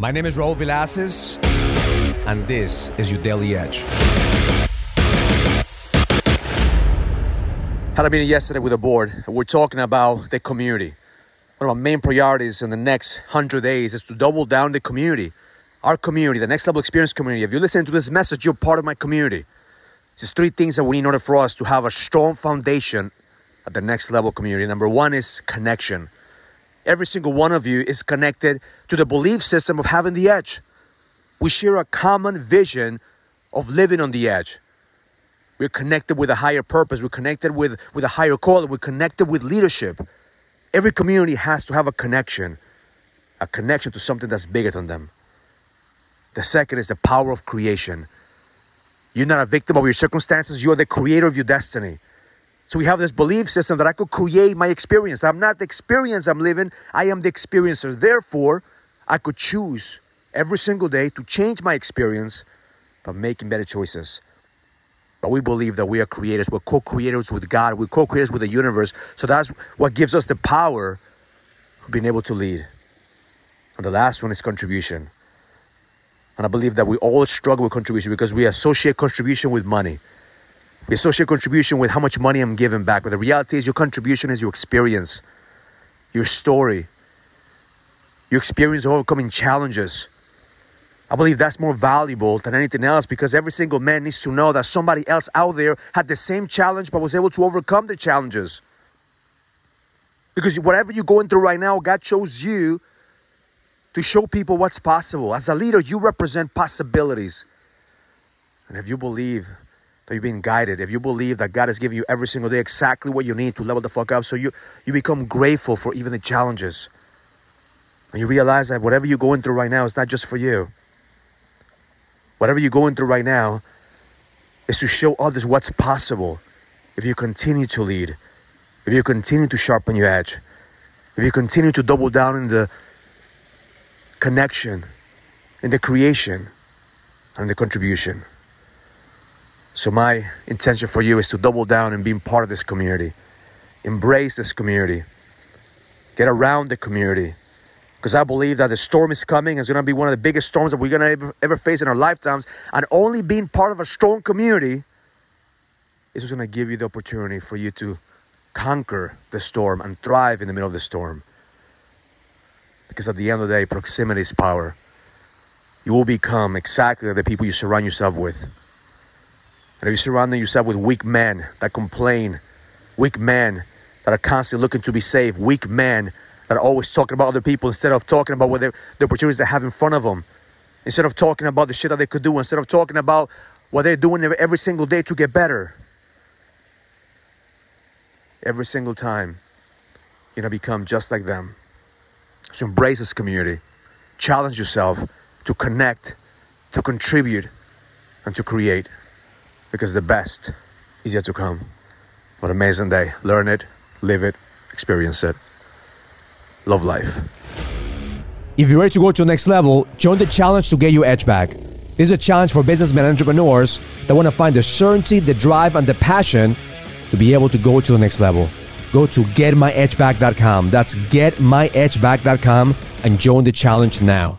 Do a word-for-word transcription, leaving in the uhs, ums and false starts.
My name is Raul Villacis, and this is Your Daily Edge. Had a meeting yesterday with the board, and we're talking about the community. One of our main priorities in the next one hundred days is to double down the community. Our community, the Next Level Experience community. If you're listening to this message, you're part of my community. There's three things that we need in order for us to have a strong foundation at the Next Level community. Number one is connection. Every single one of you is connected to the belief system of having the edge. We share a common vision of living on the edge. We're connected with a higher purpose. We're connected with, with a higher call. We're connected with leadership. Every community has to have a connection, a connection to something that's bigger than them. The second is the power of creation. You're not a victim of your circumstances. You are the creator of your destiny. So we have this belief system that I could create my experience. I'm not the experience I'm living. I am the experiencer. Therefore, I could choose every single day to change my experience by making better choices. But we believe that we are creators. We're co-creators with God. We're co-creators with the universe. So that's what gives us the power of being able to lead. And the last one is contribution. And I believe that we all struggle with contribution because we associate contribution with money. We associate contribution with how much money I'm giving back. But the reality is your contribution is your experience, your story, your experience of overcoming challenges. I believe that's more valuable than anything else because every single man needs to know that somebody else out there had the same challenge but was able to overcome the challenges. Because whatever you're going through right now, God chose you to show people what's possible. As a leader, you represent possibilities. And if you believe that you're being guided, if you believe that God has given you every single day exactly what you need to level the fuck up, so you, you become grateful for even the challenges. And you realize that whatever you're going through right now is not just for you. Whatever you're going through right now is to show others what's possible if you continue to lead, if you continue to sharpen your edge, if you continue to double down in the connection, in the creation, and the contribution. So my intention for you is to double down and being part of this community. Embrace this community. Get around the community. Because I believe that the storm is coming. It's going to be one of the biggest storms that we're going to ever, ever face in our lifetimes. And only being part of a strong community is what's going to give you the opportunity for you to conquer the storm and thrive in the middle of the storm. Because at the end of the day, proximity is power. You will become exactly the people you surround yourself with. And if you're surrounding yourself with weak men that complain, weak men that are constantly looking to be saved, weak men that are always talking about other people instead of talking about what the opportunities they have in front of them, instead of talking about the shit that they could do, instead of talking about what they're doing every single day to get better. Every single time, you're going to become just like them. So embrace this community. Challenge yourself to connect, to contribute, and to create. Because the best is yet to come. What an amazing day. Learn it, live it, experience it. Love life. If you're ready to go to the next level, join the challenge to get your edge back. This is a challenge for businessmen and entrepreneurs that want to find the certainty, the drive, and the passion to be able to go to the next level. Go to get my edge back dot com. That's get my edge back dot com and join the challenge now.